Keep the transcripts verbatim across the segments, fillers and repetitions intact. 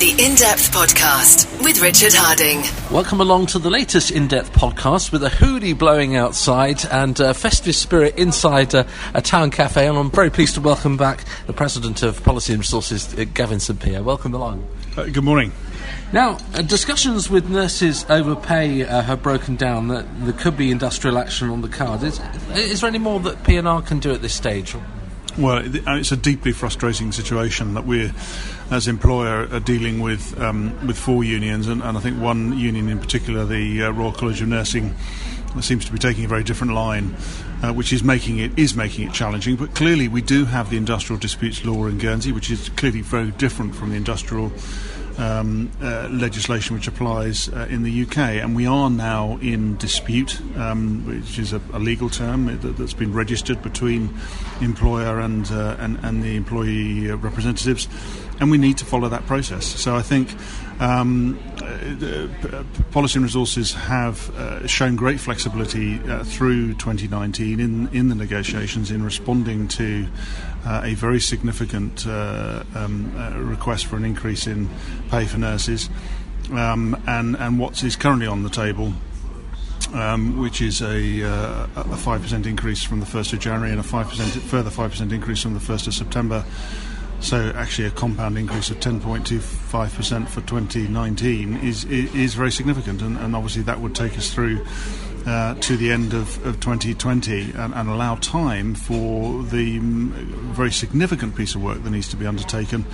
The In-Depth Podcast with Richard Harding. Welcome along to the latest In-Depth Podcast with a hoolie blowing outside and a festive spirit inside a, a town cafe. And I'm very pleased to welcome back the President of Policy and Resources, Gavin St Pier. Welcome along. Uh, good morning. Now, uh, discussions with nurses over pay uh, have broken down. That there could be industrial action on the card. Is, is there any more that P and R can do at this stage? Well, it's a deeply frustrating situation that we're, as employer, are dealing with um, with four unions, and, and I think one union in particular, the uh, Royal College of Nursing, seems to be taking a very different line, uh, which is making it is making it challenging. But clearly, we do have the industrial disputes law in Guernsey, which is clearly very different from the industrial um, uh, legislation which applies uh, in the U K. And we are now in dispute, um, which is a, a legal term that, that's been registered between employer and uh, and, and the employee representatives. And we need to follow that process. So I think um, uh, Policy and Resources have uh, shown great flexibility uh, through twenty nineteen in, in the negotiations in responding to uh, a very significant uh, um, uh, request for an increase in pay for nurses. Um, and, and what is currently on the table, Um, which is a, uh, a five percent increase from the first of January and a five percent further five percent increase from the first of September. So actually a compound increase of ten point two five percent for twenty nineteen is is very significant, and, and obviously that would take us through uh, to the end of, of twenty twenty and, and allow time for the very significant piece of work that needs to be undertaken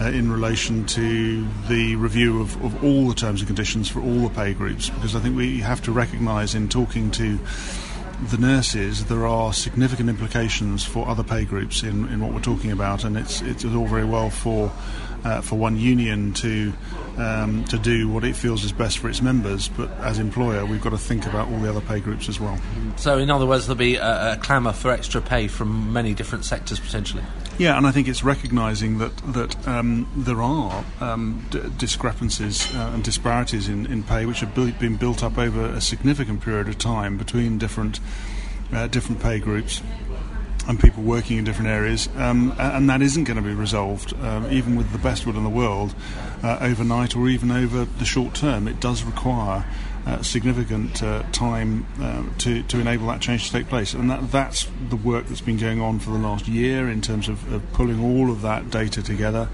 uh, in relation to the review of, of all the terms and conditions for all the pay groups, because I think we have to recognise in talking to the nurses, there are significant implications for other pay groups in, in what we're talking about, and it's it's all very well for uh, for one union to um, to do what it feels is best for its members, but as employer, we've got to think about all the other pay groups as well. So, in other words, there'll be a, a clamour for extra pay from many different sectors potentially. Yeah, and I think it's recognising that that um, there are um, d- discrepancies uh, and disparities in, in pay which have bu- been built up over a significant period of time between different uh, different pay groups and people working in different areas, um, and that isn't going to be resolved, um, even with the best will in the world, uh, overnight or even over the short term. It does require Uh, significant uh, time uh, to, to enable that change to take place, and that, that's the work that's been going on for the last year in terms of, of pulling all of that data together.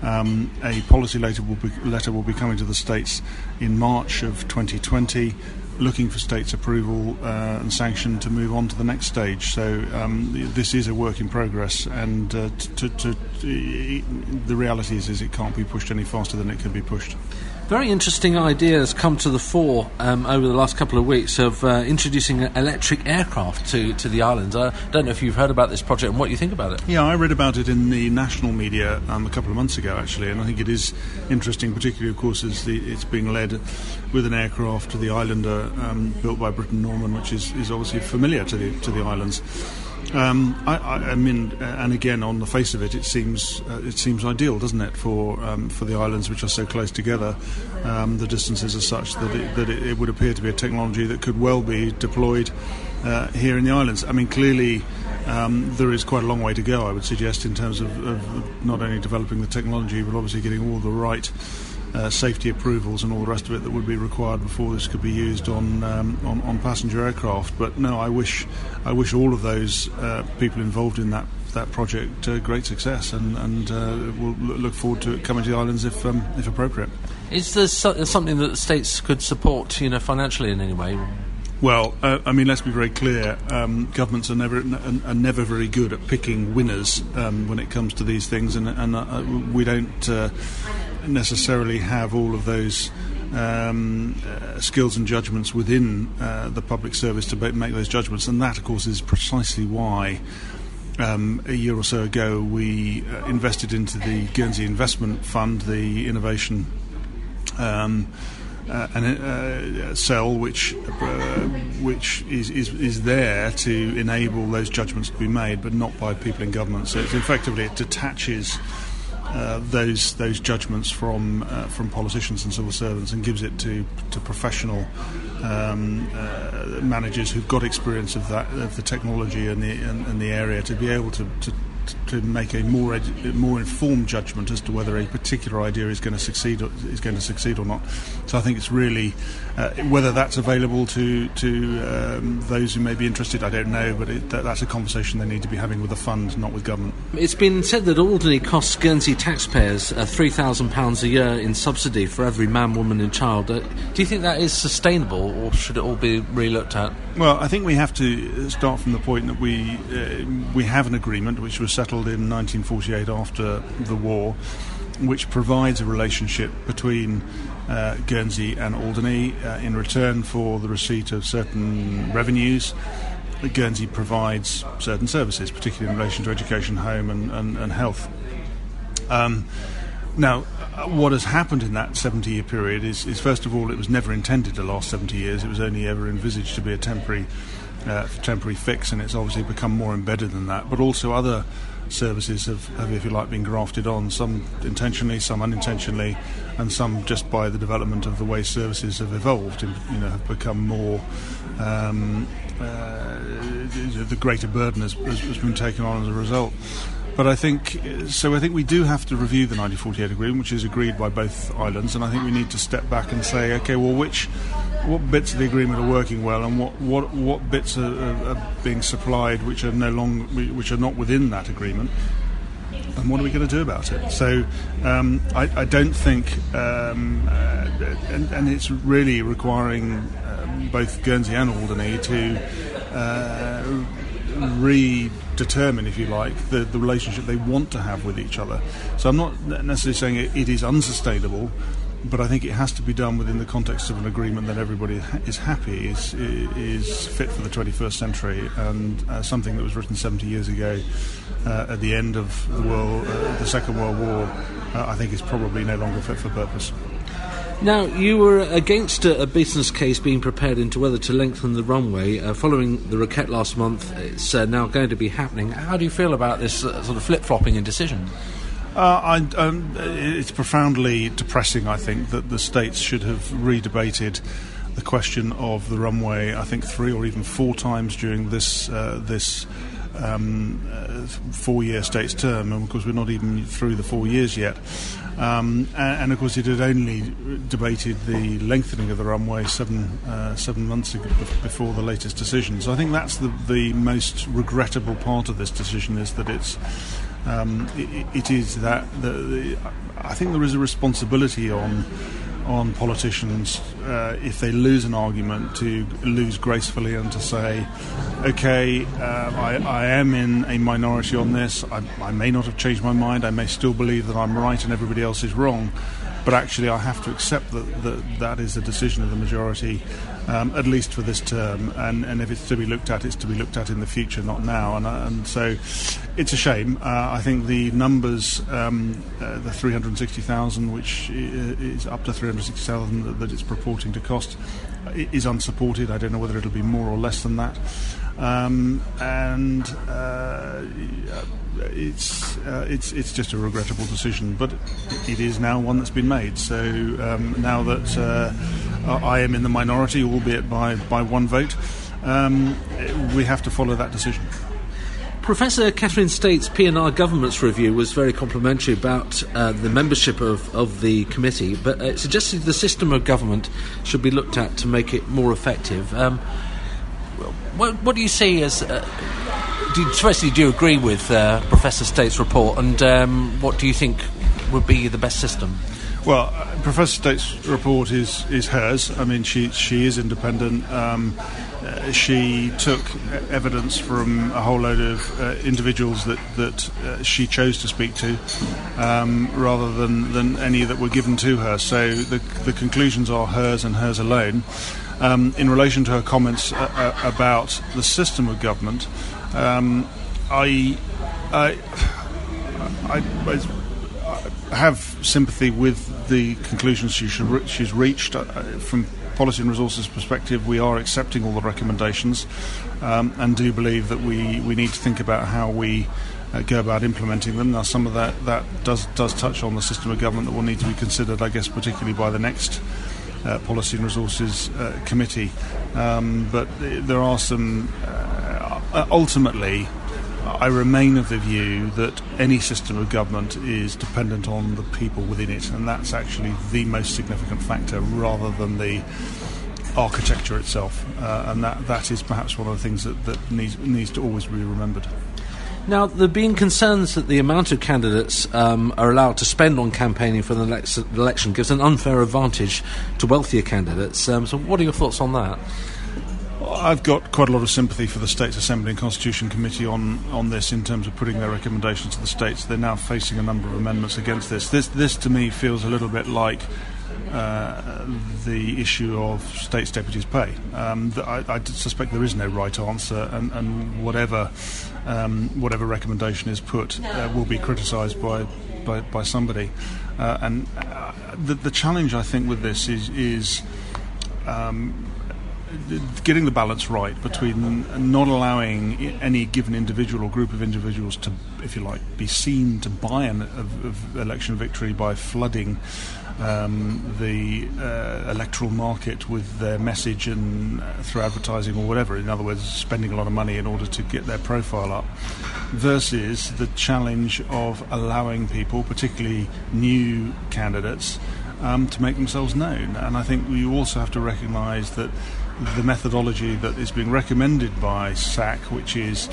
Um, a policy letter will, be, letter will be coming to the States in March of twenty twenty, looking for States approval uh, and sanction to move on to the next stage. So um, this is a work in progress, and uh, to, to, to, the reality is, is it can't be pushed any faster than it can be pushed. Very interesting ideas come to the fore um, over the last couple of weeks of uh, introducing electric aircraft to, to the islands. I don't know if you've heard about this project and what you think about it. Yeah, I read about it in the national media um, a couple of months ago, actually, and I think it is interesting, particularly, of course, as the, it's being led with an aircraft to the Islander um, built by Britten Norman, which is, is obviously familiar to the to the islands. Um, I, I, I mean, and again, on the face of it, it seems uh, it seems ideal, doesn't it, for um, for the islands which are so close together? Um, the distances are such that it, that it, it would appear to be a technology that could well be deployed uh, here in the islands. I mean, clearly, um, there is quite a long way to go, I would suggest, in terms of, of not only developing the technology but obviously getting all the right Uh, safety approvals and all the rest of it that would be required before this could be used on um, on, on passenger aircraft. But no, I wish I wish all of those uh, people involved in that that project uh, great success, and and uh, we'll look forward to it coming to the islands if um, if appropriate. Is there so- something that the States could support, you know, financially in any way? Well, uh, I mean, let's be very clear. Um, governments are never are never very good at picking winners um, when it comes to these things, and, and uh, we don't uh, necessarily have all of those um, uh, skills and judgments within uh, the public service to make those judgments. And that, of course, is precisely why Um, a year or so ago we uh, invested into the Guernsey Investment Fund, the innovation Um, Uh, and uh, cell which uh, which is, is is there to enable those judgments to be made, but not by people in government. So it's effectively it detaches uh, those those judgments from uh, from politicians and civil servants and gives it to to professional um, uh, managers who've got experience of that of the technology and the and, and the area to be able to, to to make a more edu- more informed judgment as to whether a particular idea is going to succeed or, is going to succeed or not. So I think it's really uh, whether that's available to to um, those who may be interested, I don't know, but it, that, that's a conversation they need to be having with the fund, not with government. It's been said that Alderney costs Guernsey taxpayers uh, three thousand pounds a year in subsidy for every man, woman and child. Uh, do you think that is sustainable, or should it all be re-looked at? Well, I think we have to start from the point that we uh, we have an agreement which was settled in nineteen forty-eight after the war, which provides a relationship between uh, Guernsey and Alderney uh, in return for the receipt of certain revenues. Guernsey provides certain services, particularly in relation to education, home and, and, and health. Um, now, what has happened in that seventy-year period is, is, first of all, it was never intended to last seventy years. It was only ever envisaged to be a temporary uh, temporary fix, and it's obviously become more embedded than that. But also other services have, have, if you like, been grafted on, some intentionally, some unintentionally, and some just by the development of the way services have evolved and, you know, have become more... Um, Uh, the greater burden has, has been taken on as a result. But I think, so I think we do have to review the nineteen forty-eight agreement, which is agreed by both islands, and I think we need to step back and say, okay, well, which, what bits of the agreement are working well, and what what, what bits are, are, are being supplied which are no long, which are not within that agreement, and what are we going to do about it? So um, I, I don't think, um, uh, and, and it's really requiring uh, both Guernsey and Alderney to uh, redetermine, if you like, the, the relationship they want to have with each other. So I'm not necessarily saying it, it is unsustainable, but I think it has to be done within the context of an agreement that everybody is happy, is, is fit for the twenty-first century, and uh, something that was written seventy years ago uh, at the end of the, world, uh, the Second World War, uh, I think is probably no longer fit for purpose. Now, you were against a, a business case being prepared into whether to lengthen the runway. Uh, following the Roquette last month, it's uh, now going to be happening. How do you feel about this uh, sort of flip-flopping in decision? Uh, I, um, it's profoundly depressing, I think, that the states should have redebated the question of the runway, I think, three or even four times during this uh, this um, uh, four-year states term. And, of course, we're not even through the four years yet. Um, and, and, of course, it had only debated the lengthening of the runway seven uh, seven months ago before the latest decision. So I think that's the, the most regrettable part of this decision, is that it's... Um, it, it is that the, the, I think there is a responsibility on on politicians uh, if they lose an argument to lose gracefully and to say, okay, uh, I, I am in a minority on this, I, I may not have changed my mind, I may still believe that I'm right and everybody else is wrong, but actually I have to accept that that, that is the decision of the majority, um, at least for this term, and, and if it's to be looked at, it's to be looked at in the future, not now, and, and so it's a shame. Uh, I think the numbers, um, uh, the three hundred sixty thousand, which is up to three hundred sixty thousand that, that it's purporting to cost, uh, is unsupported. I don't know whether it'll be more or less than that. Um, and uh, it's uh, it's it's just a regrettable decision, but it is now one that's been made. So um, now that uh, I am in the minority, albeit by, by one vote, um, we have to follow that decision. Professor Catherine State's P and R Governments Review was very complimentary about uh, the membership of, of the committee, but it suggested the system of government should be looked at to make it more effective. Um, what, what do you see as... Uh, do you, firstly, do you agree with uh, Professor State's report, and um, what do you think would be the best system? Well, uh, Professor State's report is, is hers. I mean, she she is independent. Um, uh, she took evidence from a whole load of uh, individuals that that uh, she chose to speak to, um, rather than, than any that were given to her. So the the conclusions are hers and hers alone. Um, in relation to her comments uh, uh, about the system of government, um, I I I. I have sympathy with the conclusions she should re- she's reached. Uh, from policy and resources perspective, we are accepting all the recommendations, um, and do believe that we, we need to think about how we uh, go about implementing them. Now, some of that, that does, does touch on the system of government that will need to be considered, I guess, particularly by the next uh, policy and resources uh, committee. Um, but there are some... Uh, ultimately... I remain of the view that any system of government is dependent on the people within it, and that's actually the most significant factor rather than the architecture itself, uh, and that, that is perhaps one of the things that, that needs, needs to always be remembered. Now, there have been concerns that the amount of candidates um, are allowed to spend on campaigning for the next election gives an unfair advantage to wealthier candidates. Um, so what are your thoughts on that? I've got quite a lot of sympathy for the States Assembly and Constitution Committee on, on this in terms of putting their recommendations to the states. They're now facing a number of amendments against this. This, this to me, feels a little bit like uh, the issue of states' deputies' pay. Um, I, I suspect there is no right answer, and, and whatever... Um, whatever recommendation is put uh, will be criticised by, by, by somebody. Uh, and uh, the, the challenge, I think, with this is, is um, getting the balance right between not allowing any given individual or group of individuals to, if you like, be seen to buy an a, a election victory by flooding Um, the uh, electoral market with their message and uh, through advertising or whatever, in other words spending a lot of money in order to get their profile up, versus the challenge of allowing people, particularly new candidates, um, to make themselves known. And I think we also have to recognise that the methodology that is being recommended by S A C, which is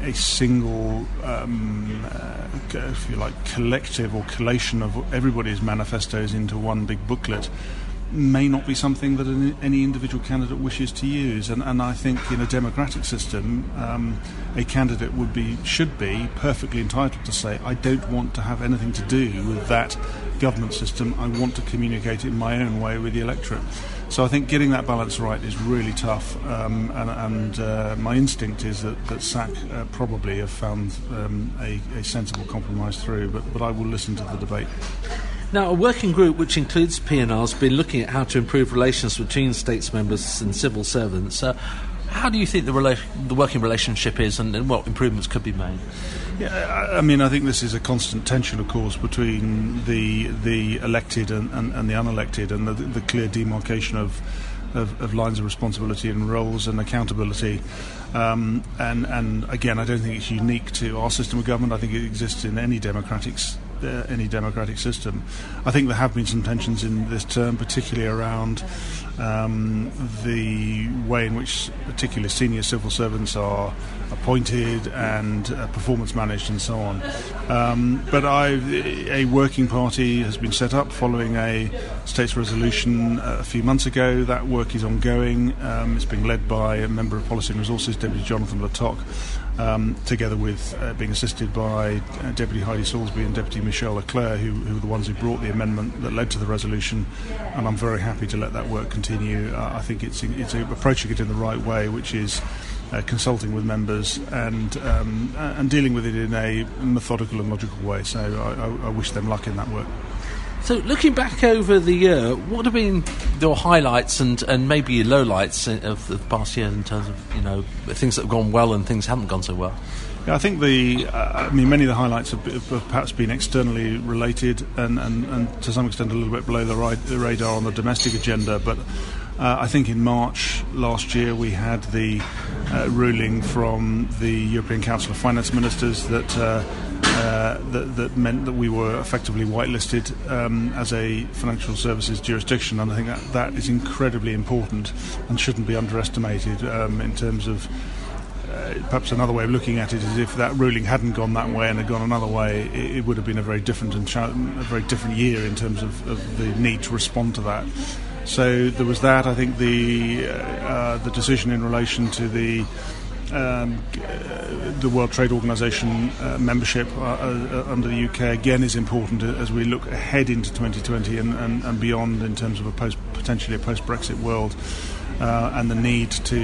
a single, um, uh, if you like, collective or collation of everybody's manifestos into one big booklet, may not be something that an, any individual candidate wishes to use. And, and I think in a democratic system, um, a candidate would be, should be, perfectly entitled to say, I don't want to have anything to do with that government system. I want to communicate in my own way with the electorate. So I think getting that balance right is really tough, um, and, and uh, my instinct is that, that S A C uh, probably have found um, a, a sensible compromise through, but, but I will listen to the debate. Now, a working group which includes P and R has been looking at how to improve relations between states members and civil servants. Uh, how do you think the, rela- the working relationship is, and, and what improvements could be made? Yeah, I, I mean, I think this is a constant tension, of course, between the the elected and, and, and the unelected, and the, the clear demarcation of, of, of lines of responsibility and roles and accountability. Um, and, and again, I don't think it's unique to our system of government. I think it exists in any democratic Uh, any democratic system. I think there have been some tensions in this term, particularly around um, the way in which particularly senior civil servants are appointed and uh, performance managed and so on. Um, but I've, a working party has been set up following a state's resolution a few months ago. That work is ongoing. Um, it's being led by a member of Policy and Resources, Deputy Jonathan Le Tocq, Um, together with uh, being assisted by uh, Deputy Heidi Salisbury and Deputy Michelle Leclerc, who, who were the ones who brought the amendment that led to the resolution, and I'm very happy to let that work continue. Uh, I think it's it's approaching it in the right way, which is uh, consulting with members and um, and dealing with it in a methodical and logical way. So I, I, I wish them luck in that work. So looking back over the year, what have been your highlights and, and maybe lowlights of the past year in terms of, you know, things that have gone well and things that haven't gone so well? Yeah, I think the, uh, I mean, many of the highlights have, have perhaps been externally related and, and, and to some extent a little bit below the, right, the radar on the domestic agenda, but Uh, I think in March last year we had the uh, ruling from the European Council of Finance Ministers that uh, uh, that, that meant that we were effectively whitelisted um, as a financial services jurisdiction, and I think that, that is incredibly important and shouldn't be underestimated um, in terms of uh, perhaps another way of looking at it is if that ruling hadn't gone that way and had gone another way, it, it would have been a very different and cha- a very different year in terms of, of the need to respond to that. So there was that. I think the uh, the decision in relation to the um, the World Trade Organization uh, membership uh, uh, under the U K again is important as we look ahead into twenty twenty and, and, and beyond in terms of a post potentially a post-Brexit world uh, and the need to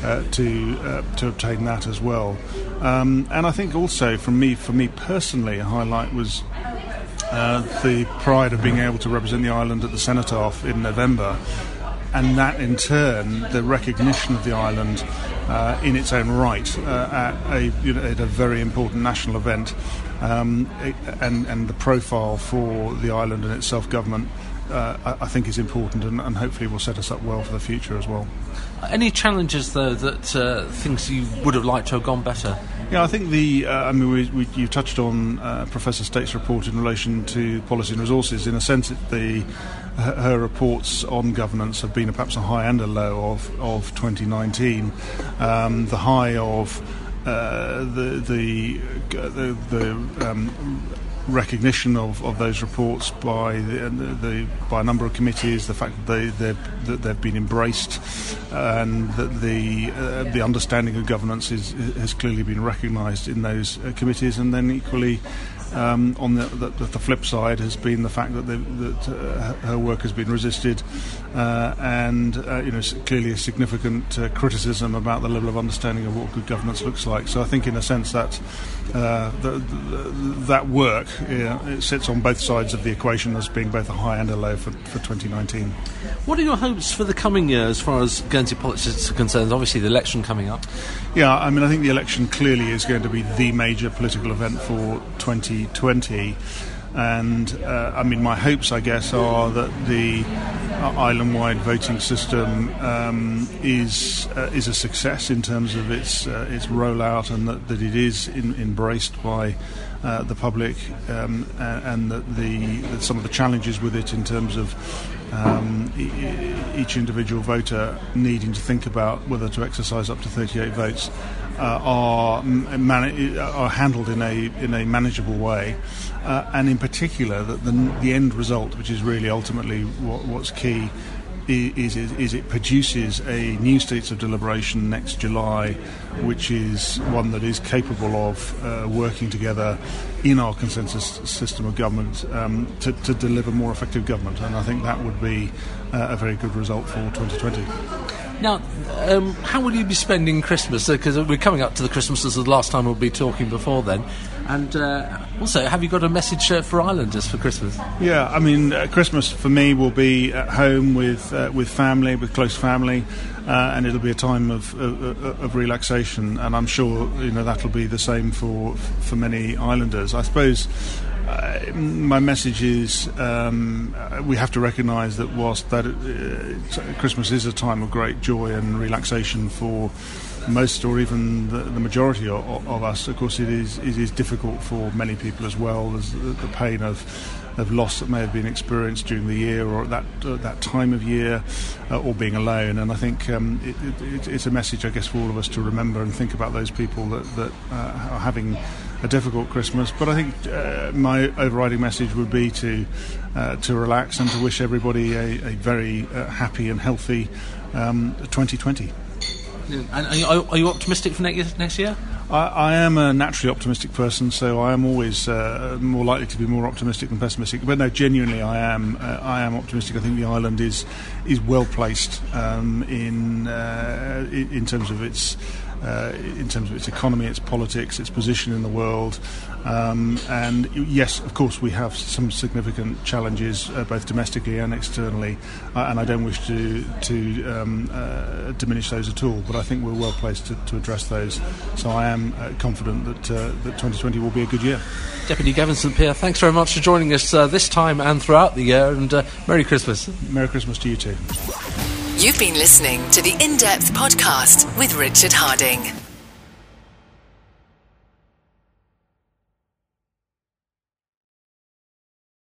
uh, to uh, to obtain that as well. Um, and I think also from me for me personally a highlight was Uh, the pride of being able to represent the island at the Cenotaph in November, and that in turn the recognition of the island uh, in its own right uh, at, a, you know, at a very important national event um, and, and the profile for the island and its self-government uh, I think is important, and, and hopefully will set us up well for the future as well. Any challenges, though, that uh, things you would have liked to have gone better? Yeah, I think the, uh, I mean, we, we, you touched on uh, Professor State's report in relation to policy and resources. In a sense, the her reports on governance have been perhaps a high and a low of, of twenty nineteen. Um, the high of uh, the, the, the, the um, recognition of, of those reports by the, the by a number of committees, the fact that, they, they've, that they've been embraced, and that the uh, the understanding of governance is, has clearly been recognised in those uh, committees. And then equally, um, on the, the, the flip side, has been the fact that they, that uh, her work has been resisted, uh, and uh, you know clearly a significant uh, criticism about the level of understanding of what good governance looks like. So I think, in a sense, that uh, the, the, that work. Yeah, it sits on both sides of the equation as being both a high and a low for, for twenty nineteen. What are your hopes for the coming year as far as Guernsey politics are concerned? Obviously, the election coming up. Yeah, I mean, I think the election clearly is going to be the major political event for twenty twenty. And, uh, I mean, my hopes, I guess, are that the island-wide voting system um, is uh, is a success in terms of its uh, its rollout, and that, that it is in, embraced by uh, the public, um, and, and that the that some of the challenges with it in terms of um, e- each individual voter needing to think about whether to exercise up to thirty-eight votes Uh, are, man- are handled in a in a manageable way, uh, and in particular that the, the end result, which is really ultimately what, what's key, is, is is it produces a new States of Deliberation next July, which is one that is capable of uh, working together in our consensus system of government um, to, to deliver more effective government, and I think that would be uh, a very good result for twenty twenty. Now, um, how will you be spending Christmas? Because uh, we're coming up to the Christmas, this is the last time we'll be talking before then. And uh, also, have you got a message uh, for Islanders for Christmas? Yeah, I mean, uh, Christmas for me will be at home with uh, with family, with close family, uh, and it'll be a time of, of of relaxation. And I'm sure you know that'll be the same for for many Islanders, I suppose. Uh, my message is um, we have to recognise that whilst that uh, Christmas is a time of great joy and relaxation for most or even the, the majority of, of us, of course it is, it is difficult for many people as well. There's the, the pain of of loss that may have been experienced during the year or at that, uh, that time of year, uh, or being alone. And I think um, it, it, it's a message, I guess, for all of us to remember and think about those people that, that uh, are having a difficult Christmas. But I think uh, my overriding message would be to uh, to relax and to wish everybody a, a very uh, happy and healthy um, twenty twenty. And are you, are you optimistic for next year? I, I am a naturally optimistic person, so I am always uh, more likely to be more optimistic than pessimistic. But no, genuinely, I am. Uh, I am optimistic. I think the island is is well placed um, in uh, in terms of its. Uh, in terms of its economy, its politics, its position in the world. Um, and yes, of course, we have some significant challenges, uh, both domestically and externally, uh, and I don't wish to, to um, uh, diminish those at all, but I think we're well placed to, to address those. So I am uh, confident that, uh, that twenty twenty will be a good year. Deputy Gavin St Pier, thanks very much for joining us uh, this time and throughout the year, and uh, Merry Christmas. Merry Christmas to you too. You've been listening to the In-Depth Podcast with Richard Harding.